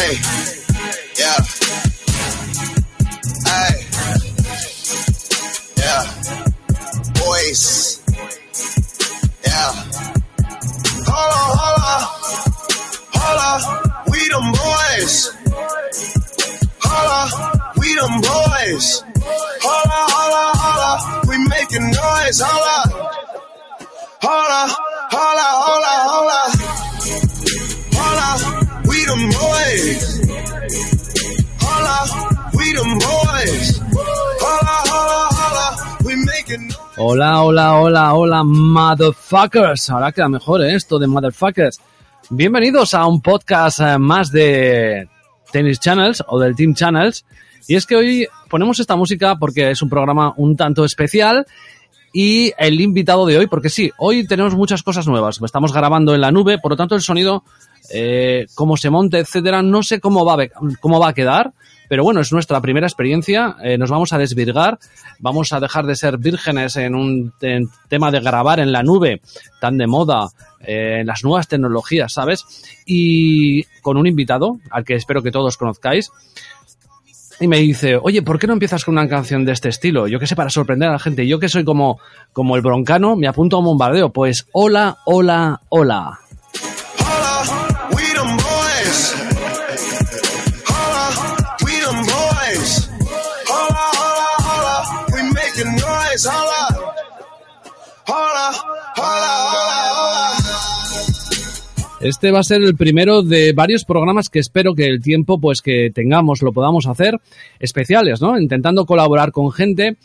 Ay, yeah. Ay, yeah. Boys. Yeah. Hola, hola. Hola, we them boys. Hola, we them boys. Hola, hola, hola. We making noise. Hola. Hola, hola, hola, hola. Hola, we them boys. Hola, we them boys. Hola, hola, hola. We making noise. Hola, hola, hola, hola, motherfuckers. Ahora queda mejor esto de motherfuckers. Bienvenidos a un podcast más de Tennis Channels o del Team Channels. Y es que hoy ponemos esta música porque es un programa un tanto especial. Y el invitado de hoy, porque sí, hoy tenemos muchas cosas nuevas. Estamos grabando en la nube, por lo tanto el sonido, cómo se monte, etcétera, no sé cómo va a quedar. Pero bueno, es nuestra primera experiencia, nos vamos a desvirgar, vamos a dejar de ser vírgenes en un tema de grabar en la nube, tan de moda, en las nuevas tecnologías, ¿sabes? Y con un invitado, al que espero que todos conozcáis. Y me dice, oye, ¿por qué no empiezas con una canción de este estilo? Yo qué sé, para sorprender a la gente. Yo que soy como el broncano, me apunto a un bombardeo. Pues hola, hola, hola. Hola, we them boys. Hola, we them boys. Hola, hola, hola, we making noise. Hola, hola, hola, hola, hola. Este va a ser el primero de varios programas que espero que el tiempo pues que tengamos lo podamos hacer especiales, ¿no? Intentando colaborar con gente.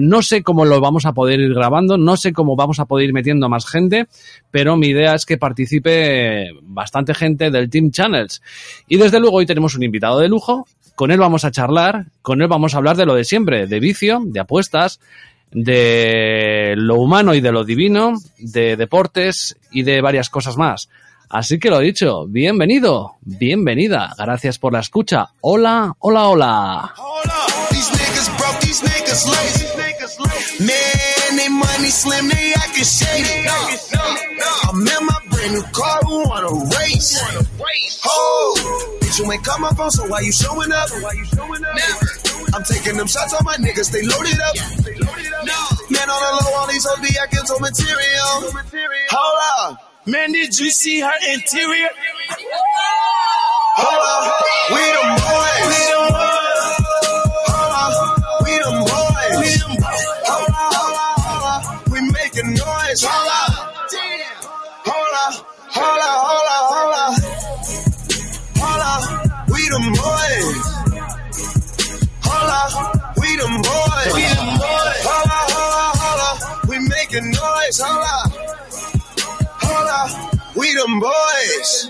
No sé cómo lo vamos a poder ir grabando, no sé cómo vamos a poder ir metiendo a más gente, pero mi idea es que participe bastante gente del Team Channels. Y desde luego hoy tenemos un invitado de lujo, con él vamos a charlar, con él vamos a hablar de lo de siempre, de vicio, de apuestas, de lo humano y de lo divino, de deportes y de varias cosas más. Así que lo dicho, bienvenido, bienvenida, gracias por la escucha. Hola, hola, hola. I'm taking them shots on my niggas, they loaded up. Man on the low, all these OD, I get some material. Hold up. Man, did you see her interior? Hold up, we them boys. We them boys. Hold up, we them boys. Hold up, hold up, hold up, we making noise. Hold up, hold up, hold up, hold up, hold up, we them boys. Hold up, we them boys. We them boys. Hold up, hold up, hold up, we making noise. Hold up. We them boys.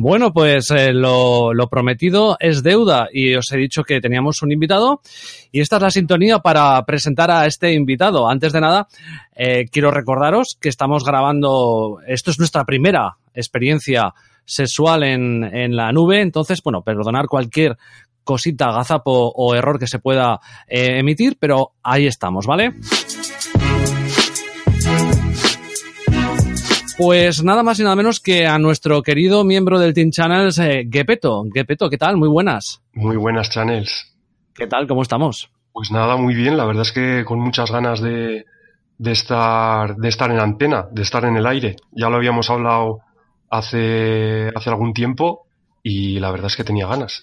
Bueno, pues lo prometido es deuda y os he dicho que teníamos un invitado y esta es la sintonía para presentar a este invitado. Antes de nada, quiero recordaros que estamos grabando, esto es nuestra primera experiencia sexual en la nube, entonces, bueno, perdonar cualquier cosita, gazapo o error que se pueda emitir, pero ahí estamos, ¿vale? Pues nada más y nada menos que a nuestro querido miembro del Team Channels, Geppetto. Geppetto, ¿qué tal? Muy buenas. Muy buenas, Channels. ¿Qué tal? ¿Cómo estamos? Pues nada, muy bien. La verdad es que con muchas ganas de estar en antena, de estar en el aire. Ya lo habíamos hablado hace algún tiempo y la verdad es que tenía ganas.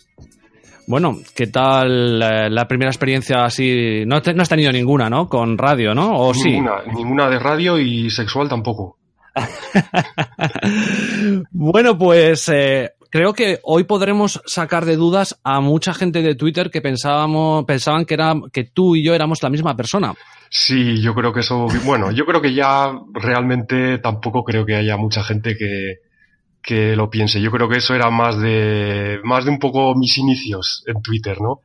Bueno, ¿qué tal la primera experiencia así? No has tenido ninguna, ¿no? Con radio, ¿no? ¿O ninguna, sí? Ninguna de radio y sexual tampoco. Bueno, pues creo que hoy podremos sacar de dudas a mucha gente de Twitter que pensaban que tú y yo éramos la misma persona. Sí, yo creo que eso... Bueno, yo creo que ya realmente tampoco creo que haya mucha gente que lo piense. Yo creo que eso era más de un poco mis inicios en Twitter, ¿no?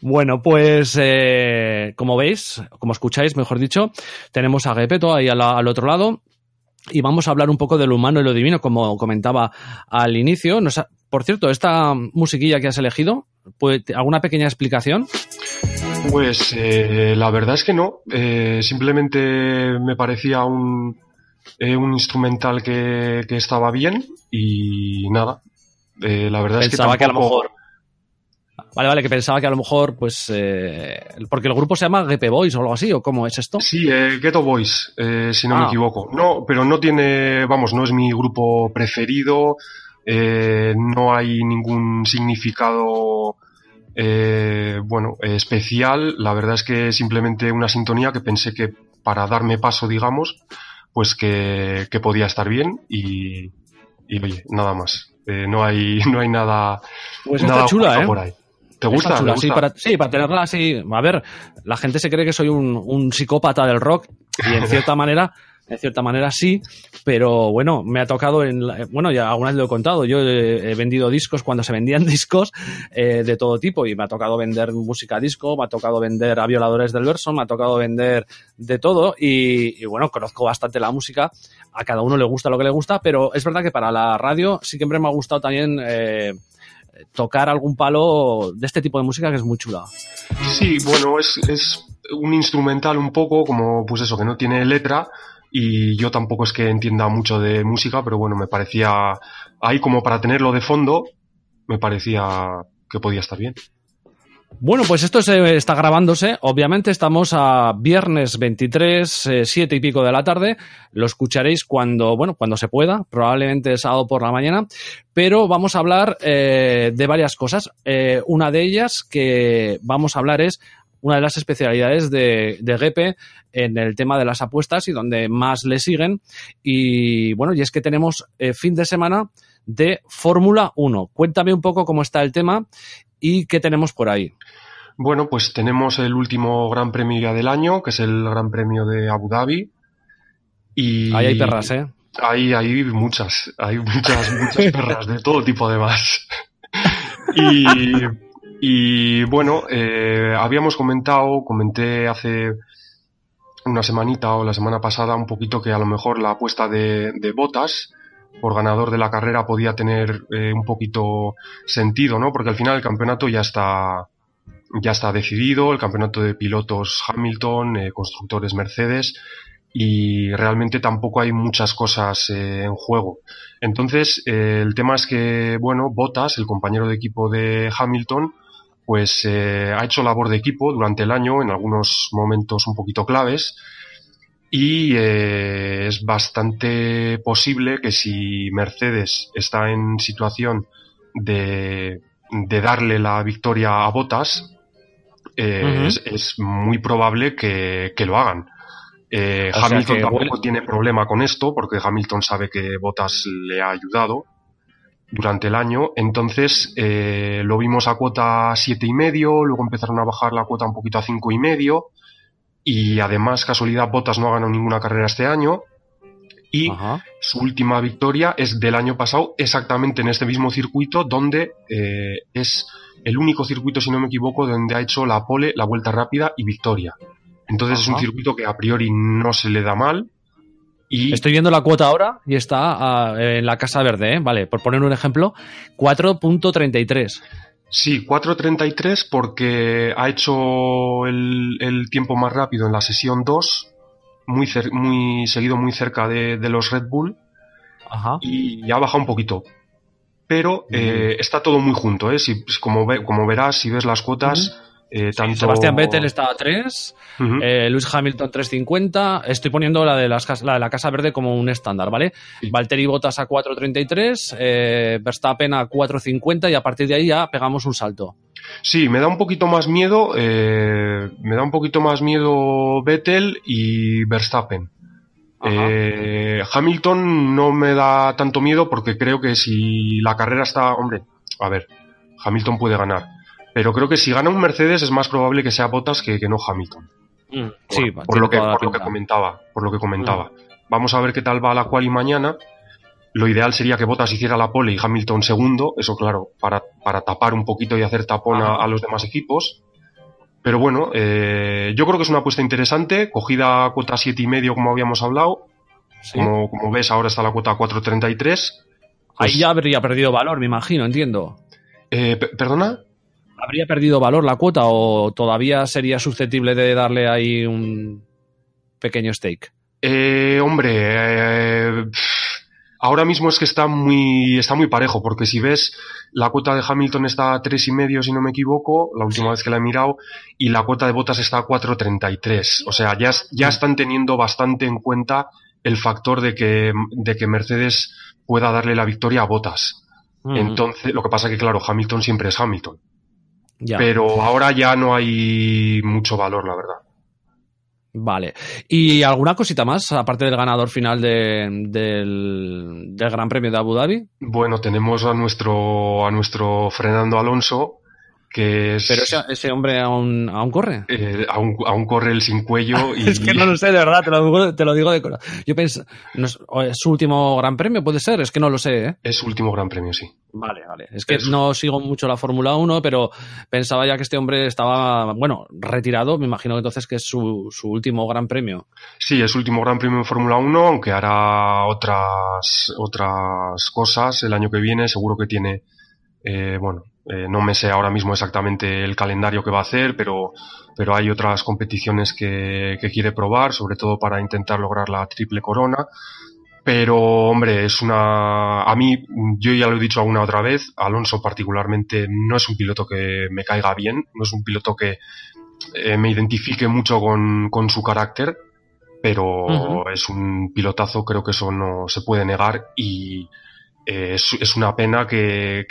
Bueno, pues como veis, como escucháis, mejor dicho, tenemos a Geppetto ahí al otro lado y vamos a hablar un poco de lo humano y lo divino, como comentaba al inicio. Por cierto, esta musiquilla que has elegido, ¿alguna pequeña explicación? Pues la verdad es que no. Simplemente me parecía un instrumental que estaba bien y nada. La verdad pensaba es que tampoco... Vale, que pensaba que a lo mejor, pues... porque el grupo se llama GP Boys o algo así, ¿o cómo es esto? Sí, Ghetto Boys, si no me equivoco. No, pero no tiene... Vamos, no es mi grupo preferido, no hay ningún significado, especial. La verdad es que simplemente una sintonía que pensé que para darme paso, digamos, pues que podía estar bien y oye, nada más. No hay nada... Pues nada está chula, por ahí. ¿Te gusta? Chula, ¿te gusta? Sí, para tenerla así... A ver, la gente se cree que soy un psicópata del rock y en cierta manera sí, pero bueno, me ha tocado... ya alguna vez lo he contado, yo he vendido discos cuando se vendían discos de todo tipo y me ha tocado vender música disco, me ha tocado vender a Violadores del Verso, me ha tocado vender de todo y bueno, conozco bastante la música, a cada uno le gusta lo que le gusta, pero es verdad que para la radio sí que siempre me ha gustado también... tocar algún palo de este tipo de música que es muy chula. Sí, bueno, es un instrumental un poco como, pues eso, que no tiene letra y yo tampoco es que entienda mucho de música, pero bueno, me parecía ahí como para tenerlo de fondo, me parecía que podía estar bien. Bueno, pues esto se está grabándose. Obviamente estamos a viernes 23, 7 y pico de la tarde. Lo escucharéis cuando se pueda, probablemente sábado por la mañana. Pero vamos a hablar de varias cosas. Una de ellas que vamos a hablar es una de las especialidades de Gepe en el tema de las apuestas y donde más le siguen. Y bueno, y es que tenemos fin de semana de Fórmula 1. Cuéntame un poco cómo está el tema. ¿Y qué tenemos por ahí? Bueno, pues tenemos el último Gran Premio del año, que es el Gran Premio de Abu Dhabi. Y ahí hay perras, ¿eh? Hay muchas perras, de todo tipo además. Y bueno, habíamos comenté hace una semanita o la semana pasada un poquito que a lo mejor la apuesta de Bottas por ganador de la carrera podía tener un poquito sentido, ¿no? Porque al final el campeonato ya está decidido, el campeonato de pilotos Hamilton, constructores Mercedes, y realmente tampoco hay muchas cosas en juego. Entonces, el tema es que, bueno, Bottas, el compañero de equipo de Hamilton, pues ha hecho labor de equipo durante el año en algunos momentos un poquito claves. Y es bastante posible que si Mercedes está en situación de darle la victoria a Bottas, uh-huh, es muy probable que lo hagan. Hamilton tampoco tiene problema con esto, porque Hamilton sabe que Bottas le ha ayudado durante el año. Entonces lo vimos a cuota 7,5, luego empezaron a bajar la cuota un poquito a 5,5. Y además, casualidad, Bottas no ha ganado ninguna carrera este año y ajá, su última victoria es del año pasado, exactamente en este mismo circuito, donde es el único circuito, si no me equivoco, donde ha hecho la pole, la vuelta rápida y victoria. Entonces ajá, es un circuito que a priori no se le da mal. Y estoy viendo la cuota ahora y está en la Casa Verde, vale, por poner un ejemplo, 4.33. Sí, 4.33 porque ha hecho el tiempo más rápido en la sesión 2, muy seguido, muy cerca de los Red Bull. Ajá. Y ha bajado un poquito. Pero está todo muy junto, ¿eh? Como verás, si ves las cuotas, tanto... Sebastian Vettel está a 3, Lewis Hamilton 3.50. Estoy poniendo la de la Casa Verde como un estándar, ¿vale? Sí. Valtteri Bottas a 4.33, Verstappen a 4.50 y a partir de ahí ya pegamos un salto. Sí, me da un poquito más miedo, Vettel y Verstappen. Hamilton no me da tanto miedo porque creo que si la carrera está... Hombre, a ver, Hamilton puede ganar, pero creo que si gana un Mercedes es más probable que sea Bottas que no Hamilton. Sí, por lo que comentaba. Vamos a ver qué tal va la quali mañana. Lo ideal sería que Bottas hiciera la pole y Hamilton segundo, eso claro, para tapar un poquito y hacer tapón a los demás equipos. Pero bueno, yo creo que es una apuesta interesante, cogida a cuota 7,5 como habíamos hablado. ¿Sí? Como ves, ahora está la cuota 4,33. Pues, ahí ya habría perdido valor, me imagino, entiendo. ¿Perdona? ¿Habría perdido valor la cuota o todavía sería susceptible de darle ahí un pequeño stake? Ahora mismo es que está muy parejo, porque si ves, la cuota de Hamilton está a 3,5 si no me equivoco, la última vez que la he mirado, y la cuota de Bottas está a 4,33. O sea, ya están teniendo bastante en cuenta el factor de que Mercedes pueda darle la victoria a Bottas. Entonces, lo que pasa es que, claro, Hamilton siempre es Hamilton. Ya. Pero ahora ya no hay mucho valor, la verdad. Vale. ¿Y alguna cosita más, aparte del ganador final del Gran Premio de Abu Dhabi? Bueno, tenemos a nuestro Fernando Alonso, que es... Pero ese hombre aún corre. Aún corre el sin cuello. Y... Es que no lo sé, de verdad, te lo digo de corazón. Yo pienso, ¿no es su último Gran Premio, puede ser? Es que no lo sé, ¿eh? Es su último Gran Premio, sí. Vale. Es que no sigo mucho la Fórmula 1, pero pensaba ya que este hombre estaba, bueno, retirado. Me imagino entonces que es su último Gran Premio. Sí, es su último Gran Premio en Fórmula 1, aunque hará otras cosas el año que viene. Seguro que tiene, no me sé ahora mismo exactamente el calendario que va a hacer, pero hay otras competiciones que quiere probar, sobre todo para intentar lograr la triple corona. Pero, hombre, a mí, yo ya lo he dicho alguna otra vez, Alonso particularmente no es un piloto que me caiga bien, no es un piloto que me identifique mucho con su carácter, pero es un pilotazo, creo que eso no se puede negar, y es una pena que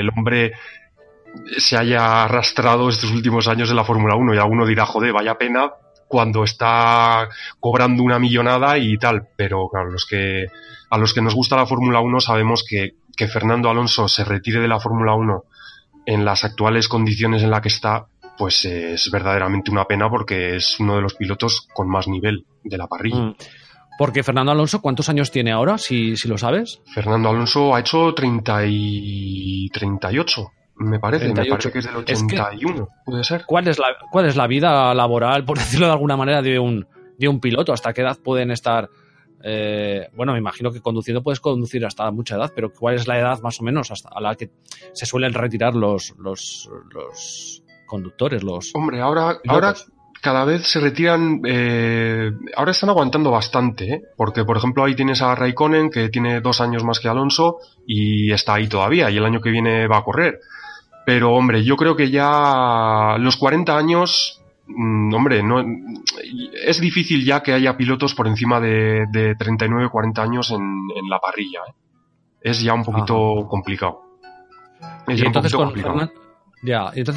el hombre se haya arrastrado estos últimos años en la Fórmula 1, y alguno dirá, joder, vaya pena, cuando está cobrando una millonada y tal, pero claro, a los que nos gusta la Fórmula 1 sabemos que Fernando Alonso se retire de la Fórmula 1 en las actuales condiciones en las que está, pues es verdaderamente una pena porque es uno de los pilotos con más nivel de la parrilla. Porque Fernando Alonso, ¿cuántos años tiene ahora, si lo sabes? Fernando Alonso ha hecho 38. Me parece que es del 81, puede ser. ¿Cuál es la vida laboral, por decirlo de alguna manera, de un piloto? ¿Hasta qué edad pueden estar? Me imagino que conduciendo puedes conducir hasta mucha edad, pero ¿cuál es la edad más o menos hasta a la que se suelen retirar los conductores? Hombre, ahora cada vez se retiran, ahora están aguantando bastante, ¿eh? Porque por ejemplo ahí tienes a Räikkönen, que tiene 2 años más que Alonso y está ahí todavía, y el año que viene va a correr. Pero, hombre, yo creo que ya los 40 años, no es difícil ya que haya pilotos por encima de 39, 40 años en la parrilla. Es ya un poquito complicado. Entonces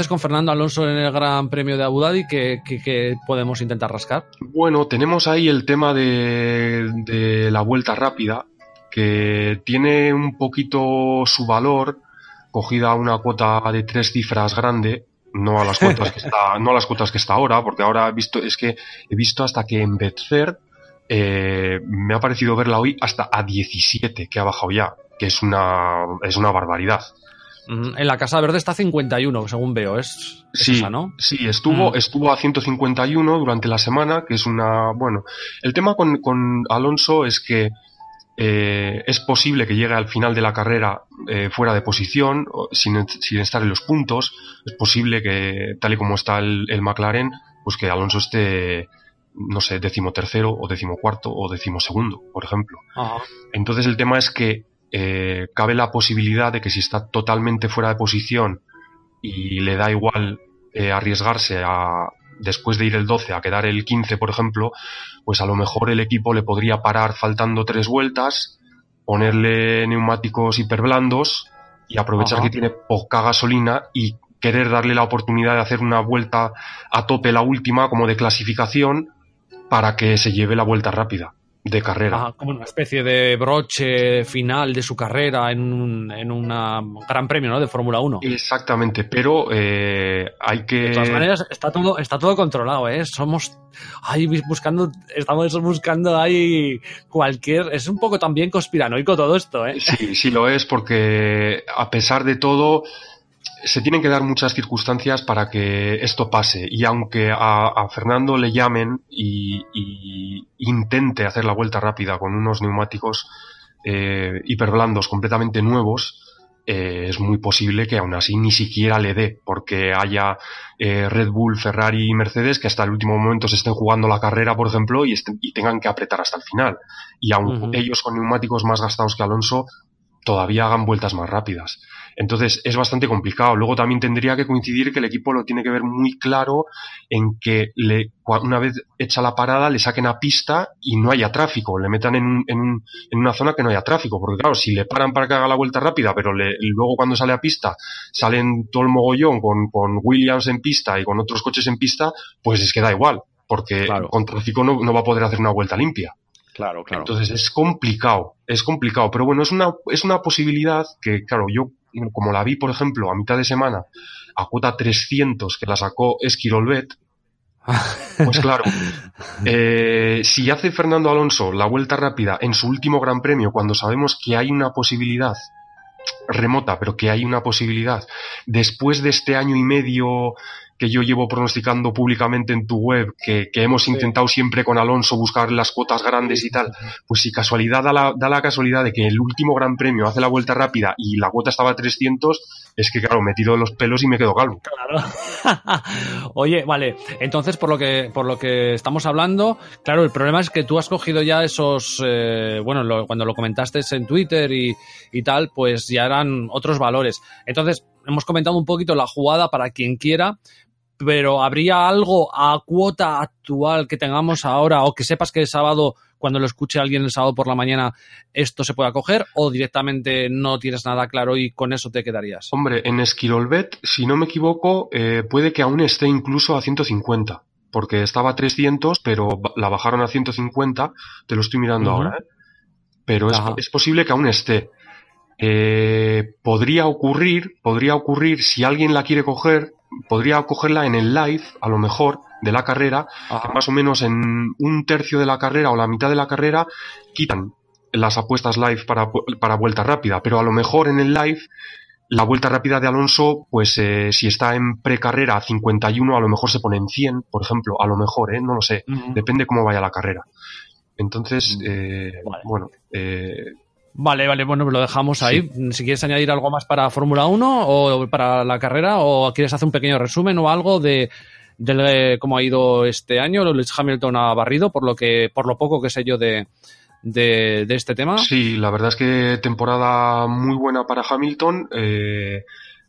con Fernando Alonso en el Gran Premio de Abu Dhabi, ¿qué podemos intentar rascar? Bueno, tenemos ahí el tema de la vuelta rápida, que tiene un poquito su valor, cogida una cuota de 3 cifras grande, no a las cuotas que está ahora, porque ahora he visto hasta que en Betfair me ha parecido verla hoy hasta a 17, que ha bajado ya, que es una barbaridad. En la Casa Verde está a 51, según veo, esa, ¿no? Sí, estuvo a 151 durante la semana, que es una... Bueno, el tema con Alonso es que es posible que llegue al final de la carrera fuera de posición, sin estar en los puntos. Es posible que, tal y como está el McLaren, pues que Alonso esté, no sé, 13º o 14º o 12º, por ejemplo. Ajá. Entonces el tema es que cabe la posibilidad de que si está totalmente fuera de posición y le da igual arriesgarse a, después de ir el 12 a quedar el 15, por ejemplo, pues a lo mejor el equipo le podría parar faltando 3 vueltas, ponerle neumáticos hiperblandos y aprovechar que tiene poca gasolina y querer darle la oportunidad de hacer una vuelta a tope, la última, como de clasificación, para que se lleve la vuelta rápida de carrera. Ajá, como una especie de broche final de su carrera en una gran premio, ¿no?, de Fórmula 1. Exactamente, pero hay que... De todas maneras, está todo controlado, ¿eh? Estamos buscando ahí cualquier... Es un poco también conspiranoico todo esto, ¿eh? Sí, sí lo es, porque a pesar de todo... Se tienen que dar muchas circunstancias para que esto pase, y aunque a Fernando le llamen y intente hacer la vuelta rápida con unos neumáticos hiperblandos completamente nuevos, es muy posible que aún así ni siquiera le dé, porque haya Red Bull, Ferrari y Mercedes que hasta el último momento se estén jugando la carrera, por ejemplo, y tengan que apretar hasta el final, y aún ellos con neumáticos más gastados que Alonso todavía hagan vueltas más rápidas. Entonces es bastante complicado. Luego también tendría que coincidir que el equipo lo tiene que ver muy claro en que una vez hecha la parada le saquen a pista y no haya tráfico, le metan en una zona que no haya tráfico, porque claro, si le paran para que haga la vuelta rápida, pero luego cuando sale a pista salen todo el mogollón con Williams en pista y con otros coches en pista, pues es que da igual, porque claro, con tráfico no va a poder hacer una vuelta limpia. Claro, claro. Entonces es complicado, pero bueno, es una posibilidad que, claro, yo como la vi, por ejemplo, a mitad de semana, a cuota 300 que la sacó Esquirolbet, pues claro, si hace Fernando Alonso la vuelta rápida en su último Gran Premio, cuando sabemos que hay una posibilidad remota, pero que hay una posibilidad, después de este año y medio que yo llevo pronosticando públicamente en tu web, que hemos intentado siempre con Alonso buscar las cuotas grandes y tal, pues si casualidad da la casualidad de que el último Gran Premio hace la vuelta rápida y la cuota estaba a 300, es que claro, me tiro los pelos y me quedo calvo. Claro. Oye, vale, entonces por lo que estamos hablando, claro, el problema es que tú has cogido ya esos, cuando lo comentaste en Twitter y tal, pues ya eran otros valores. Entonces, hemos comentado un poquito la jugada para quien quiera, pero ¿habría algo a cuota actual que tengamos ahora o que sepas que el sábado, cuando lo escuche alguien el sábado por la mañana, esto se pueda coger, o directamente no tienes nada claro y con eso te quedarías? Hombre, en Esquirolbet, si no me equivoco, puede que aún esté incluso a 150, porque estaba a 300, pero la bajaron a 150, te lo estoy mirando ahora, ¿eh? Pero es posible que aún esté. Podría ocurrir, si alguien la quiere coger, podría cogerla en el live, a lo mejor, de la carrera, que más o menos en un tercio de la carrera o la mitad de la carrera quitan las apuestas live para vuelta rápida, pero a lo mejor en el live la vuelta rápida de Alonso, pues si está en precarrera a 51, a lo mejor se pone en 100, por ejemplo, a lo mejor, no lo sé, depende cómo vaya la carrera. Entonces, Vale, bueno, lo dejamos ahí. Sí. Si quieres añadir algo más para Fórmula 1 o para la carrera, o quieres hacer un pequeño resumen o algo de cómo ha ido este año. Lewis Hamilton ha barrido, por lo poco que sé yo de este tema. Sí, la verdad es que temporada muy buena para Hamilton,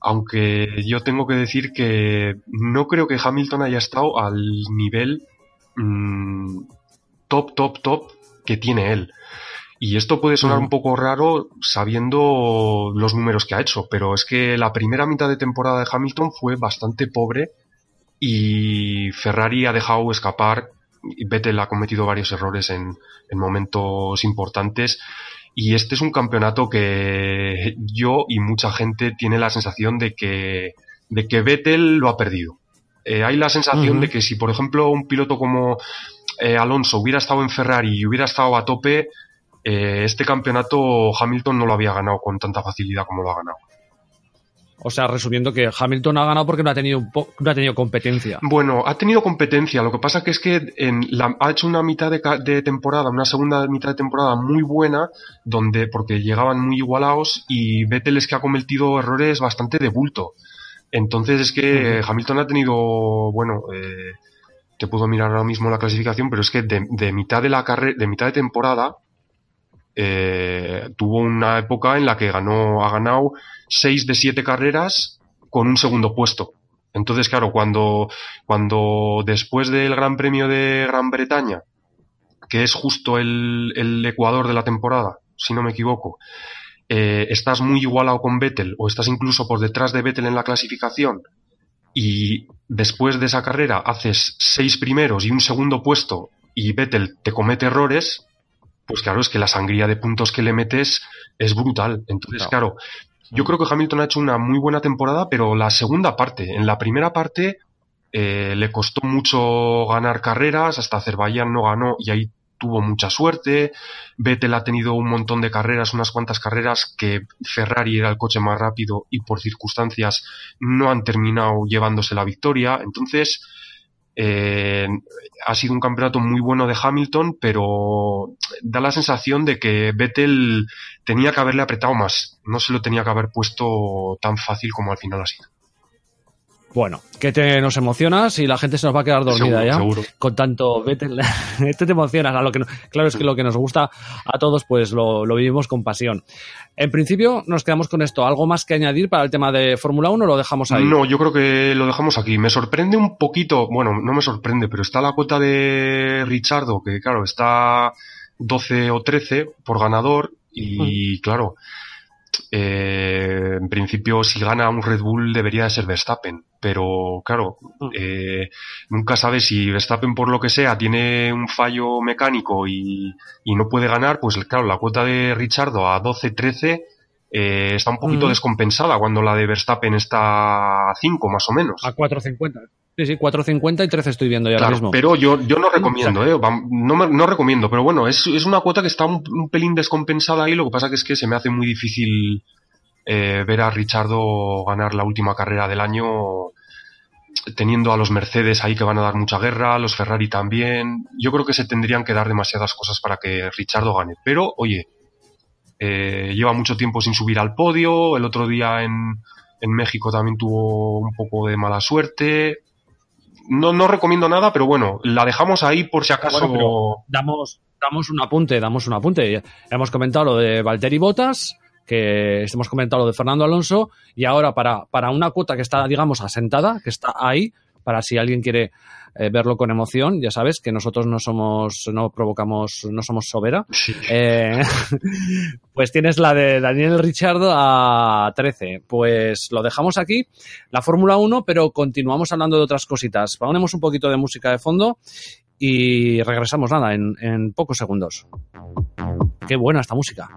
aunque yo tengo que decir que no creo que Hamilton haya estado al nivel top que tiene él. Y esto puede sonar un poco raro sabiendo los números que ha hecho, pero es que la primera mitad de temporada de Hamilton fue bastante pobre y Ferrari ha dejado escapar. Vettel ha cometido varios errores en momentos importantes y este es un campeonato que yo y mucha gente tiene la sensación de que Vettel lo ha perdido. Hay la sensación de que si, por ejemplo, un piloto como Alonso hubiera estado en Ferrari y hubiera estado a tope... este campeonato Hamilton no lo había ganado con tanta facilidad como lo ha ganado. O sea, resumiendo, que Hamilton ha ganado porque no ha tenido competencia. Bueno, ha tenido competencia, lo que pasa que es que ha hecho una mitad de temporada, una segunda mitad de temporada muy buena, porque llegaban muy igualados, y Vettel es que ha cometido errores bastante de bulto. Entonces es que Hamilton ha tenido, te puedo mirar ahora mismo la clasificación, pero es que de mitad de temporada tuvo una época en la que ha ganado 6 de 7 carreras con un segundo puesto. Entonces, claro, cuando después del Gran Premio de Gran Bretaña, que es justo el ecuador de la temporada, si no me equivoco, estás muy igualado con Vettel o estás incluso por detrás de Vettel en la clasificación, y después de esa carrera haces 6 primeros y 1 segundo puesto y Vettel te comete errores, pues claro, es que la sangría de puntos que le metes es brutal. Entonces, claro, yo creo que Hamilton ha hecho una muy buena temporada, pero la segunda parte, en la primera parte le costó mucho ganar carreras, hasta Azerbaiyán no ganó y ahí tuvo mucha suerte. Vettel ha tenido un montón de carreras, unas cuantas carreras que Ferrari era el coche más rápido y por circunstancias no han terminado llevándose la victoria. Entonces, ha sido un campeonato muy bueno de Hamilton, pero da la sensación de que Vettel tenía que haberle apretado más, no se lo tenía que haber puesto tan fácil como al final ha sido. Bueno, que nos emocionas y la gente se nos va a quedar dormida, seguro, ya. Seguro. Con tanto Vettel, te emocionas. A lo que no, claro, es que lo que nos gusta a todos, pues lo vivimos con pasión. En principio, nos quedamos con esto. ¿Algo más que añadir para el tema de Fórmula 1 o lo dejamos ahí? No, yo creo que lo dejamos aquí. Me sorprende un poquito, bueno, no me sorprende, pero está la cuota de Ricciardo, que claro, está 12 o 13 por ganador y claro, en principio, si gana un Red Bull debería de ser Verstappen, pero claro, nunca sabes si Verstappen por lo que sea tiene un fallo mecánico y no puede ganar, pues claro, la cuota de Ricciardo a 12-13 está un poquito descompensada cuando la de Verstappen está a 5 más o menos. A 4.50. Sí, 4.50 y 13 estoy viendo ya, claro, ahora mismo. Pero yo no recomiendo, no recomiendo, pero bueno, es una cuota que está un pelín descompensada ahí, lo que pasa que se me hace muy difícil ver a Ricciardo ganar la última carrera del año, teniendo a los Mercedes ahí que van a dar mucha guerra, los Ferrari también. Yo creo que se tendrían que dar demasiadas cosas para que Ricciardo gane, pero oye, lleva mucho tiempo sin subir al podio, el otro día en México también tuvo un poco de mala suerte. No recomiendo nada, pero bueno, la dejamos ahí por si acaso. Bueno, damos un apunte, Hemos comentado lo de Valtteri Bottas, que hemos comentado lo de Fernando Alonso, y ahora para una cuota que está, digamos, asentada, que está ahí, para si alguien quiere verlo con emoción, ya sabes que nosotros no somos sobera. Sí. Pues tienes la de Daniel Ricciardo a 13. Pues lo dejamos aquí, la Fórmula 1, pero continuamos hablando de otras cositas. Ponemos un poquito de música de fondo y regresamos en pocos segundos. ¡Qué buena esta música!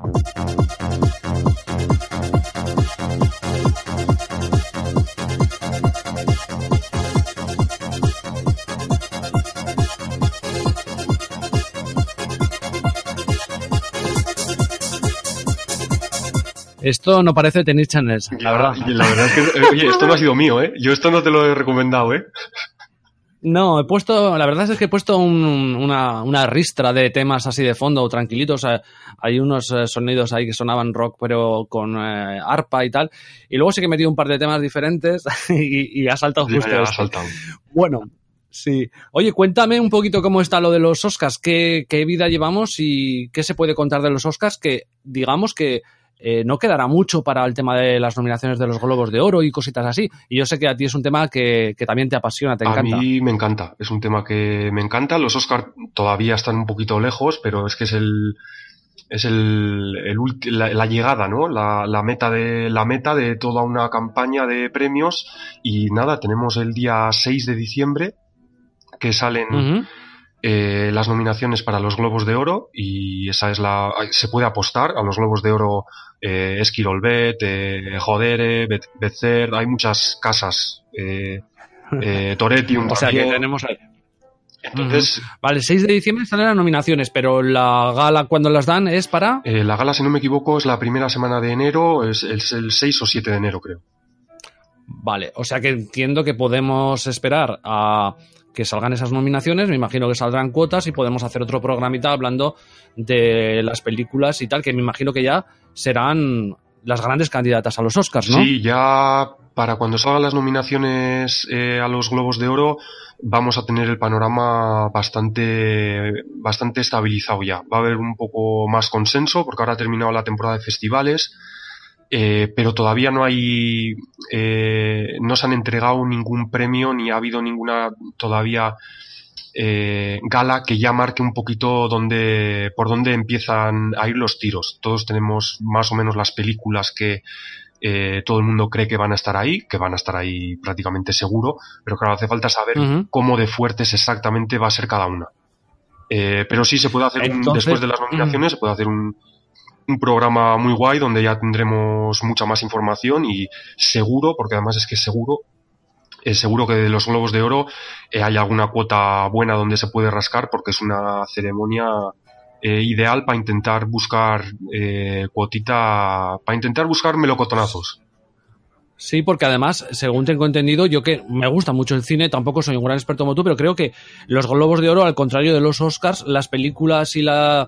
Esto no parece Tennis Channels, la verdad. La verdad es que, oye, esto no ha sido mío, ¿eh? Yo esto no te lo he recomendado, ¿eh? No, la verdad es que he puesto una ristra de temas así de fondo, tranquilitos. Hay unos sonidos ahí que sonaban rock, pero con arpa y tal. Y luego sí que he metido un par de temas diferentes y ha saltado justo esto. Bueno, sí. Oye, cuéntame un poquito cómo está lo de los Oscars, qué vida llevamos y qué se puede contar de los Oscars, que digamos que no quedará mucho para el tema de las nominaciones de los Globos de Oro y cositas así. Y yo sé que a ti es un tema que también te apasiona, te encanta. A mí me encanta, es un tema que me encanta. Los Oscars todavía están un poquito lejos, pero es que es la llegada, ¿no? La meta de toda una campaña de premios. Y nada, tenemos el día 6 de diciembre que salen... las nominaciones para los Globos de Oro, y esa es la... Se puede apostar a los Globos de Oro, Esquirolbet, Jodere, Betfair, hay muchas casas, Toretium, o sea, también. Que tenemos ahí. Entonces, vale, 6 de diciembre salen las nominaciones, pero la gala, cuando las dan, es para... la gala, si no me equivoco, es la primera semana de enero, es el 6 o 7 de enero, creo. Vale, o sea que entiendo que podemos esperar a... que salgan esas nominaciones, me imagino que saldrán cuotas y podemos hacer otro programita hablando de las películas y tal, que me imagino que ya serán las grandes candidatas a los Oscars, ¿no? Sí, ya para cuando salgan las nominaciones a los Globos de Oro vamos a tener el panorama bastante estabilizado ya. Va a haber un poco más consenso porque ahora ha terminado la temporada de festivales. pero todavía no hay, no se han entregado ningún premio ni ha habido ninguna todavía gala que ya marque un poquito dónde, por dónde empiezan a ir los tiros. Todos tenemos más o menos las películas que todo el mundo cree que van a estar ahí, prácticamente seguro, pero claro, hace falta saber cómo de fuertes exactamente va a ser cada una. Pero sí se puede hacer, después de las nominaciones, se puede hacer un programa muy guay donde ya tendremos mucha más información y seguro, porque además es que seguro que de los Globos de Oro hay alguna cuota buena donde se puede rascar, porque es una ceremonia ideal para intentar buscar cuotita, para intentar buscar melocotonazos. Sí, porque además, según tengo entendido, yo que me gusta mucho el cine, tampoco soy un gran experto como tú, pero creo que los Globos de Oro, al contrario de los Oscars, las películas y y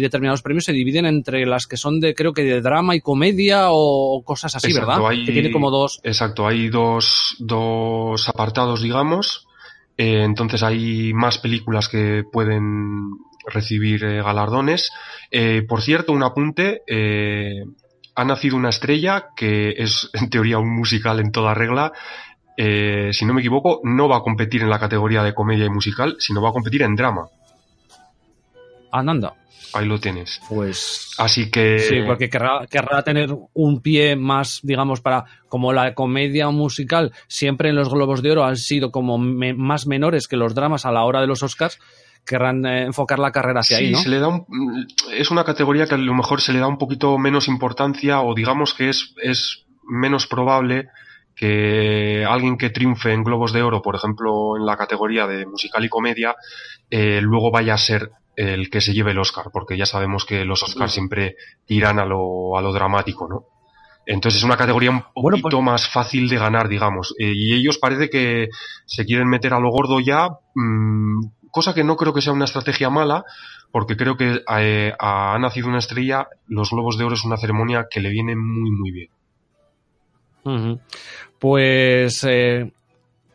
determinados premios se dividen entre las que son de, creo que de drama y comedia o cosas así, exacto, ¿verdad? Que tiene como dos. Exacto, hay dos apartados, digamos. Entonces hay más películas que pueden recibir galardones. Por cierto, un apunte. Ha nacido una estrella, que es en teoría un musical en toda regla, si no me equivoco, no va a competir en la categoría de comedia y musical, sino va a competir en drama. Ananda. Ahí lo tienes. Pues así que sí, porque querrá tener un pie más, digamos, para, como la comedia musical siempre en los Globos de Oro han sido como más menores que los dramas a la hora de los Oscars. Querrán enfocar la carrera hacia ahí, ¿no? Sí, se le da es una categoría que a lo mejor se le da un poquito menos importancia, o digamos que es menos probable que alguien que triunfe en Globos de Oro, por ejemplo, en la categoría de musical y comedia, luego vaya a ser el que se lleve el Oscar, porque ya sabemos que los Oscars siempre tiran a lo dramático, ¿no? Entonces es una categoría un poquito más fácil de ganar, digamos. Y ellos parece que se quieren meter a lo gordo ya, cosa que no creo que sea una estrategia mala, porque creo que ha nacido una estrella, los Globos de Oro es una ceremonia que le viene muy, muy bien. Pues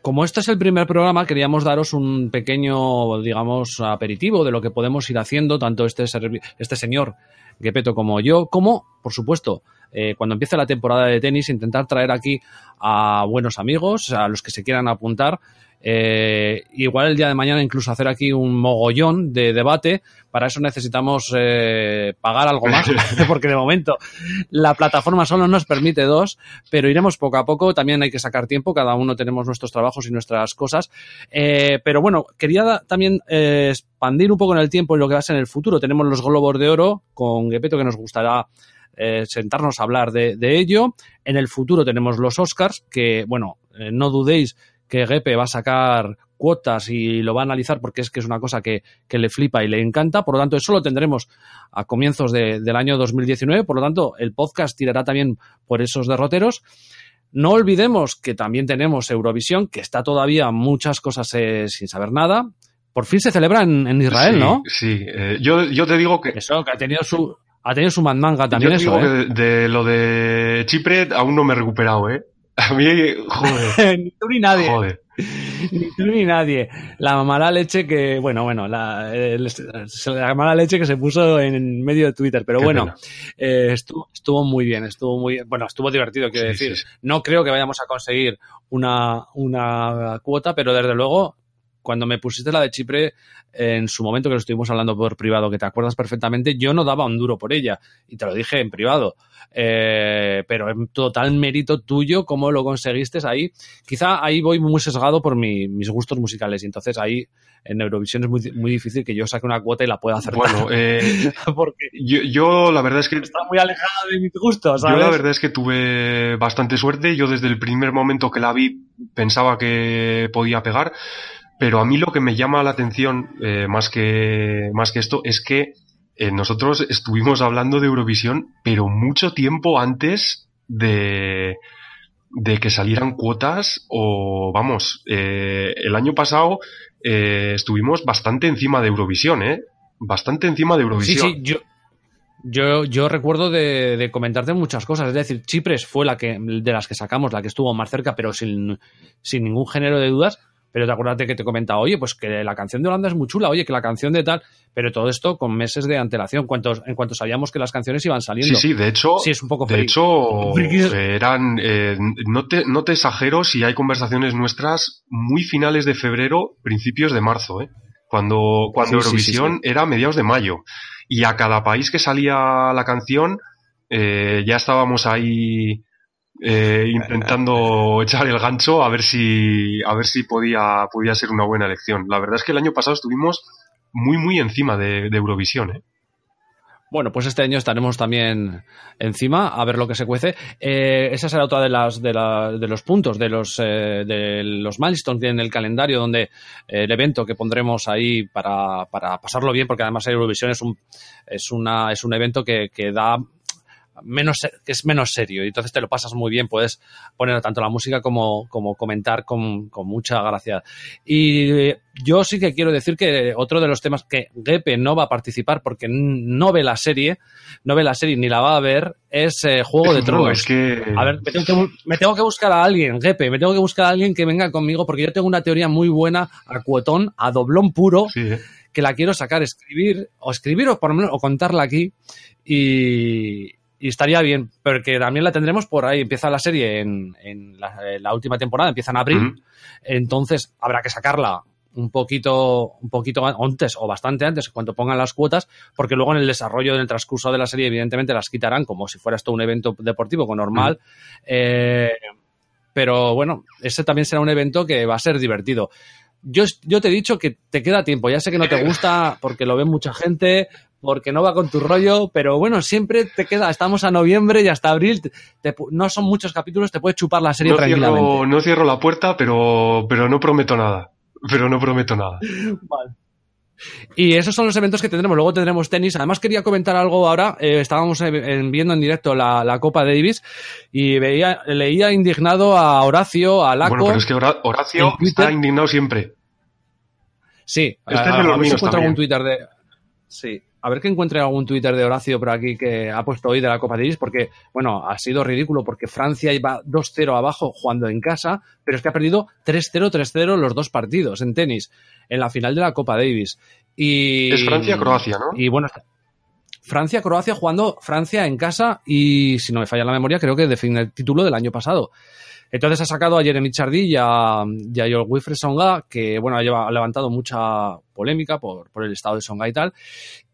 como este es el primer programa, queríamos daros un pequeño, digamos, aperitivo de lo que podemos ir haciendo, tanto este señor Geppetto como yo, como, por supuesto, cuando empiece la temporada de tenis, intentar traer aquí a buenos amigos, a los que se quieran apuntar. Igual el día de mañana incluso hacer aquí un mogollón de debate. Para eso necesitamos pagar algo más, porque de momento la plataforma solo nos permite 2, pero iremos poco a poco. También hay que sacar tiempo, cada uno tenemos nuestros trabajos y nuestras cosas, pero bueno, quería también expandir un poco en el tiempo en lo que va a ser en el futuro. Tenemos los Globos de Oro con Geppetto, que nos gustará sentarnos a hablar de ello. En el futuro tenemos los Oscars, que bueno, no dudéis que Gepe va a sacar cuotas y lo va a analizar, porque es que es una cosa que le flipa y le encanta. Por lo tanto, eso lo tendremos a comienzos del año 2019. Por lo tanto, el podcast tirará también por esos derroteros. No olvidemos que también tenemos Eurovisión, que está todavía muchas cosas sin saber nada. Por fin se celebra en Israel, sí, ¿no? Sí, yo te digo que... Eso, que ha tenido su mandanga también. Yo te digo que de lo de Chipre aún no me he recuperado, ¿eh? A mí, joder. Ni tú ni nadie. Joder. Ni tú ni nadie. La mala leche que... Bueno, la mala leche que se puso en medio de Twitter. Pero qué bueno, estuvo muy bien. Bueno, estuvo divertido, quiero decir. Sí. No creo que vayamos a conseguir una cuota, pero desde luego, cuando me pusiste la de Chipre, en su momento, que lo estuvimos hablando por privado, que te acuerdas perfectamente, yo no daba un duro por ella. Y te lo dije en privado. Pero en total mérito tuyo, cómo lo conseguiste ahí. Quizá ahí voy muy sesgado por mis gustos musicales, y entonces ahí en Eurovisión es muy, muy difícil que yo saque una cuota y la pueda hacer. Bueno, porque yo la verdad es que... Está muy alejada de mis gustos, ¿sabes? Yo la verdad es que tuve bastante suerte. Yo desde el primer momento que la vi pensaba que podía pegar, pero a mí lo que me llama la atención, más que esto, es que nosotros estuvimos hablando de Eurovisión, pero mucho tiempo antes de que salieran cuotas, o vamos, el año pasado estuvimos bastante encima de Eurovisión, ¿eh? Bastante encima de Eurovisión. Sí, yo recuerdo de comentarte muchas cosas. Es decir, Chipre fue la que de las que sacamos, la que estuvo más cerca, pero sin ningún género de dudas. pero te acuérdate que te comentaba, oye, pues que la canción de Holanda es muy chula, oye, que la canción de tal, pero todo esto con meses de antelación, en cuanto sabíamos que las canciones iban saliendo. Sí, sí, de hecho, sí, es un poco de hecho eran, no te exagero si hay conversaciones nuestras muy finales de febrero, principios de marzo, cuando sí, Eurovisión sí. Era mediados de mayo, y a cada país que salía la canción ya estábamos ahí intentando echar el gancho a ver si podía ser una buena elección. La verdad es que el año pasado estuvimos muy muy encima de Eurovisión, ¿eh? Bueno, pues este año estaremos también encima, a ver lo que se cuece. Esa será otra de los puntos, de los milestones en el calendario, donde el evento que pondremos ahí para pasarlo bien, porque además Eurovisión es un evento que da menos, que es menos serio, y entonces te lo pasas muy bien, puedes poner tanto la música como comentar con mucha gracia. Y yo sí que quiero decir que otro de los temas que Geppe no va a participar porque no ve la serie ni la va a ver es Juego de Tronos. No, es que... A ver, me tengo que buscar a alguien, Geppe, me tengo que buscar a alguien que venga conmigo, porque yo tengo una teoría muy buena a cuotón, a doblón puro, sí, que la quiero sacar, escribir o por lo menos o contarla aquí, y estaría bien, porque también la tendremos por ahí. Empieza la serie en la última temporada, empieza en abril. Uh-huh. Entonces habrá que sacarla un poquito antes o bastante antes, cuando pongan las cuotas, porque luego en el desarrollo, en el transcurso de la serie, evidentemente las quitarán como si fuera esto un evento deportivo con normal. Uh-huh. Pero bueno, ese también será un evento que va a ser divertido. Yo te he dicho que te queda tiempo, ya sé que no te gusta porque lo ve mucha gente, porque no va con tu rollo, pero bueno, siempre te queda, estamos a noviembre y hasta abril, no son muchos capítulos, te puedes chupar la serie tranquilamente. No cierro la puerta, pero no prometo nada, Vale. Y esos son los eventos que tendremos. Luego tendremos tenis. Además, quería comentar algo ahora. Estábamos viendo en directo la Copa Davis y leía indignado a Horacio, a Laco. Bueno, pero es que Horacio está indignado siempre. Sí. Este es de los míos también. Sí. A ver que encuentre algún Twitter de Horacio por aquí que ha puesto hoy de la Copa Davis, porque, bueno, ha sido ridículo, porque Francia iba 2-0 abajo jugando en casa, pero es que ha perdido 3-0, 3-0 los dos partidos en tenis, en la final de la Copa Davis. Y es Francia-Croacia, ¿no? Y bueno, Francia-Croacia jugando Francia en casa, y si no me falla la memoria, creo que define el título del año pasado. Entonces ha sacado a Jeremy Chardy y a Jo-Wilfried Tsonga, que bueno, ha levantado mucha polémica por el estado de Tsonga y tal.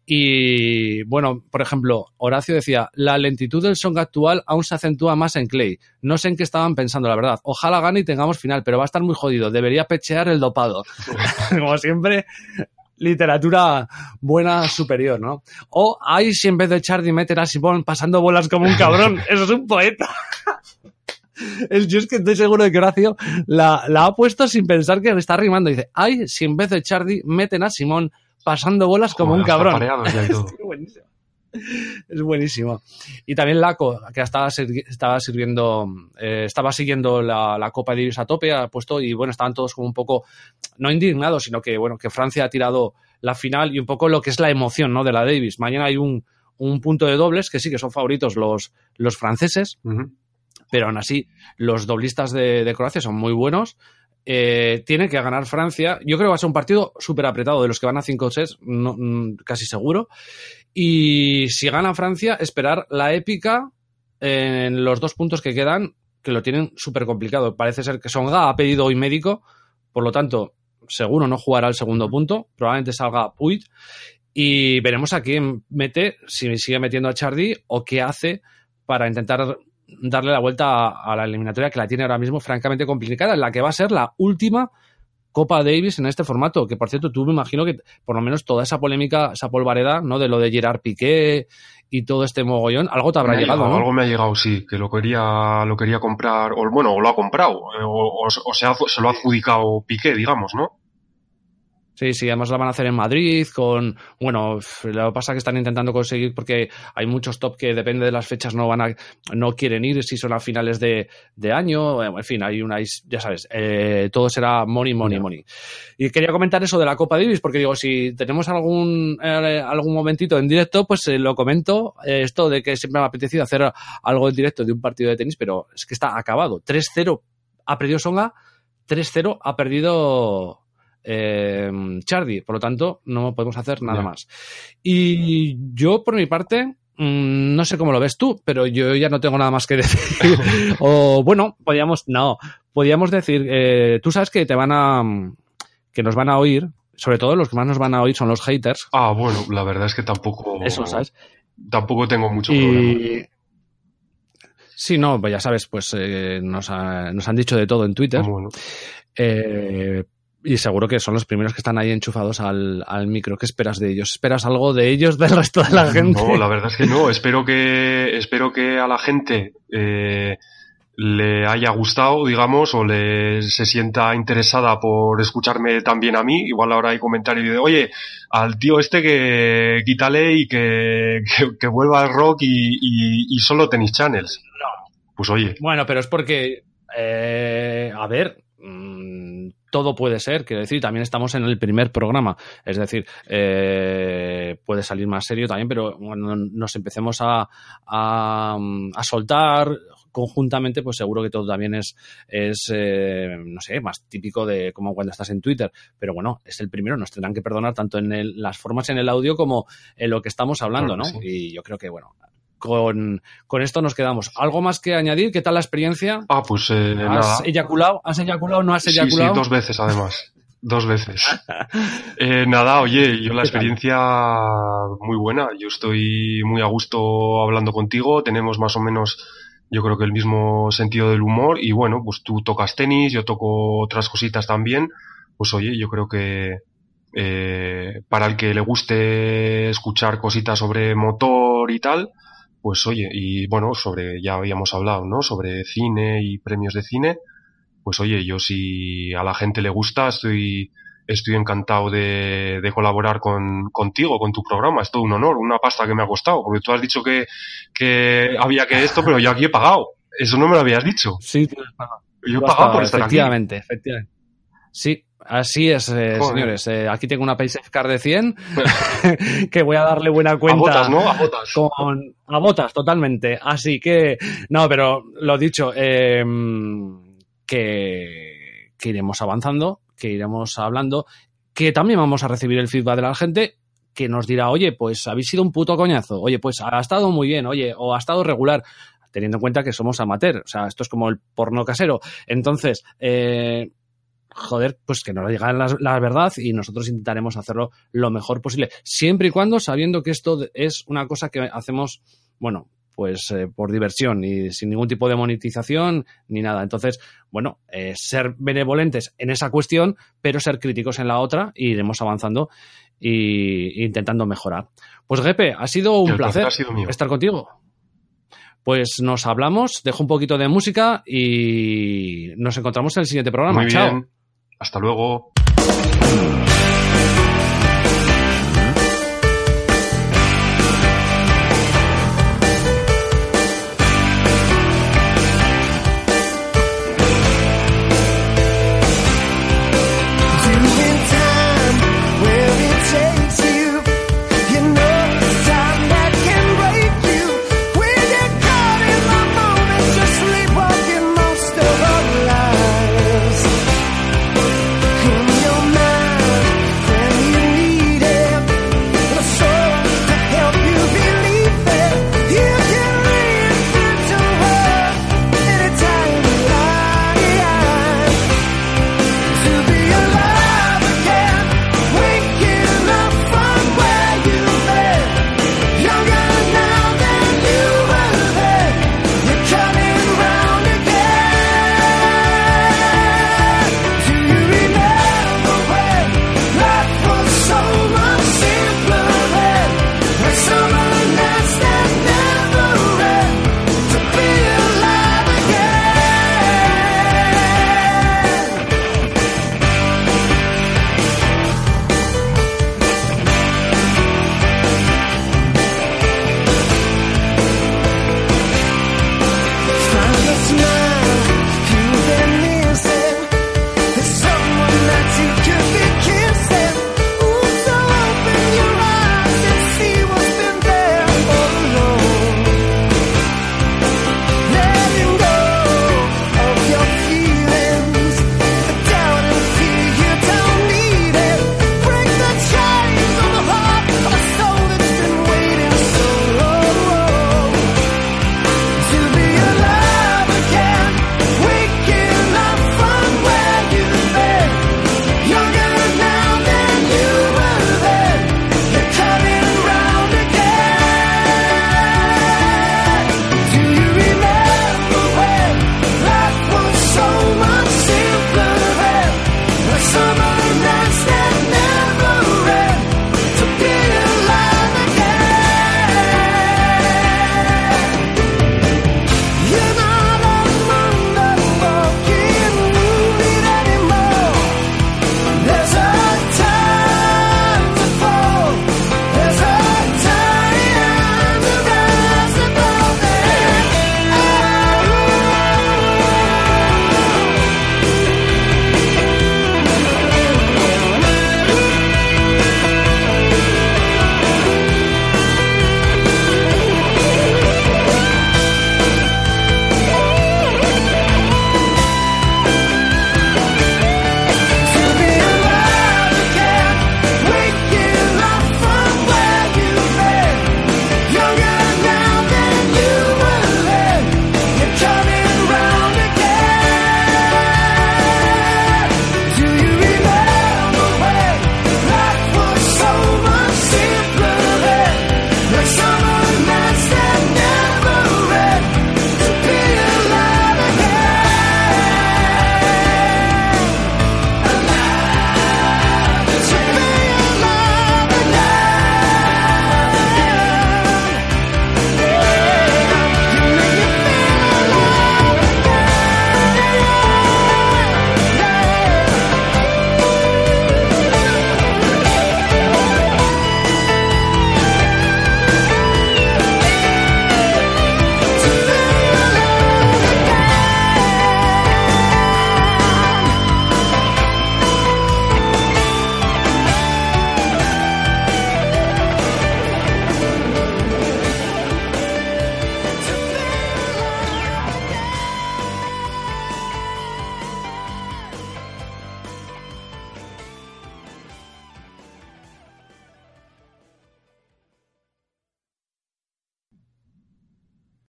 Y bueno, por ejemplo, Horacio decía: la lentitud del Tsonga actual aún se acentúa más en Clay. No sé en qué estaban pensando, la verdad. Ojalá gane y tengamos final, pero va a estar muy jodido. Debería pechear el dopado. Como siempre, literatura buena superior, ¿no? O ay, si en vez de Chardy meter a Simón pasando bolas como un cabrón. Eso es un poeta. Yo es que estoy seguro de que Horacio la ha puesto sin pensar que le está rimando. Dice: ay, si en vez de Chardy meten a Simón pasando bolas como un cabrón. Es buenísimo. Y también Laco, que estaba siguiendo la Copa Davis a tope, ha puesto, y bueno, estaban todos como un poco, no indignados, sino que bueno, que Francia ha tirado la final y un poco lo que es la emoción, ¿no?, de la Davis. Mañana hay un punto de dobles, que sí que son favoritos los franceses, uh-huh, pero aún así los doblistas de Croacia son muy buenos. Tiene que ganar Francia. Yo creo que va a ser un partido súper apretado, de los que van a 5 sets, casi seguro. Y si gana Francia, esperar la épica en los dos puntos que quedan, que lo tienen súper complicado. Parece ser que Tsonga ha pedido hoy médico, por lo tanto, seguro no jugará el segundo punto. Probablemente salga Puig. Y veremos a quién mete, si sigue metiendo a Chardy o qué hace para intentar darle la vuelta a la eliminatoria, que la tiene ahora mismo francamente complicada, en la que va a ser la última Copa Davis en este formato, que por cierto tú me imagino que por lo menos toda esa polémica, esa polvareda, ¿no?, de lo de Gerard Piqué y todo este mogollón, algo te habrá llegado, ¿no? Algo me ha llegado, sí, que lo quería comprar, o bueno, o lo ha comprado, se lo ha adjudicado Piqué, digamos, ¿no? Sí, además la van a hacer en Madrid con... Bueno, lo que pasa es que están intentando conseguir, porque hay muchos top que depende de las fechas no quieren ir si son a finales de año. En fin, hay una... Ya sabes, todo será money. Y quería comentar eso de la Copa Davis, porque digo, si tenemos algún momentito en directo, pues lo comento. Esto de que siempre me ha apetecido hacer algo en directo de un partido de tenis, pero es que está acabado. 3-0 ha perdido Tsonga, 3-0 ha perdido Chardy, por lo tanto no podemos hacer nada más. Y yo, por mi parte, no sé cómo lo ves tú, pero yo ya no tengo nada más que decir. O bueno, podríamos decir, tú sabes que nos van a oír, sobre todo los que más nos van a oír son los haters. Ah, bueno, la verdad es que tampoco... Eso, ¿sabes? Tampoco tengo mucho problema. Sí, no, pues ya sabes, pues nos han dicho de todo en Twitter. Ah, bueno. Y seguro que son los primeros que están ahí enchufados al micro. ¿Qué esperas de ellos? ¿Esperas algo de ellos, del resto de la gente? No, la verdad es que no. Espero que a la gente le haya gustado, digamos, o se sienta interesada por escucharme también a mí. Igual ahora hay comentarios de, oye, al tío este que quítale y que vuelva al rock y solo Tennis Channels. No. Pues oye. Bueno, pero es porque, a ver... todo puede ser, quiero decir, también estamos en el primer programa, es decir, puede salir más serio también, pero cuando nos empecemos a soltar conjuntamente, pues seguro que todo también es no sé, más típico de como cuando estás en Twitter, pero bueno, es el primero, nos tendrán que perdonar tanto en las formas en el audio como en lo que estamos hablando, ¿no? Sí. Y yo creo que, bueno... Con esto nos quedamos. ¿Algo más que añadir? ¿Qué tal la experiencia? Ah, pues nada. ¿Has eyaculado? ¿No has eyaculado? Sí, 2 veces además. 2 veces. Nada, oye, yo la experiencia muy buena. Yo estoy muy a gusto hablando contigo. Tenemos más o menos, yo creo que el mismo sentido del humor. Y bueno, pues tú tocas tenis, yo toco otras cositas también. Pues oye, yo creo que... para el que le guste escuchar cositas sobre motor y tal... Pues oye, y bueno, ya habíamos hablado, ¿no? Sobre cine y premios de cine. Pues oye, yo si a la gente le gusta, estoy encantado de colaborar contigo, con tu programa. Es todo un honor, una pasta que me ha costado. Porque tú has dicho que había que esto, pero yo aquí he pagado. Eso no me lo habías dicho. Sí, tú lo has pagado. Yo he pagado por estar efectivamente, aquí. Efectivamente. Sí. Así es, señores. Aquí tengo una Paysafe Card de 100 que voy a darle buena cuenta. A botas, ¿no? A botas. A botas, totalmente. Así que, no, pero lo dicho, que iremos avanzando, que iremos hablando, que también vamos a recibir el feedback de la gente que nos dirá, oye, pues habéis sido un puto coñazo, oye, pues ha estado muy bien, oye, o ha estado regular, teniendo en cuenta que somos amateur. O sea, esto es como el porno casero. Entonces, joder, pues que nos digan la verdad y nosotros intentaremos hacerlo lo mejor posible, siempre y cuando sabiendo que esto es una cosa que hacemos, bueno, pues por diversión y sin ningún tipo de monetización ni nada. Entonces, bueno, ser benevolentes en esa cuestión, pero ser críticos en la otra, e iremos avanzando e intentando mejorar. Pues Gepe, ha sido un placer estar contigo. Pues nos hablamos, dejo un poquito de música y nos encontramos en el siguiente programa. Muy bien. Chao. Hasta luego.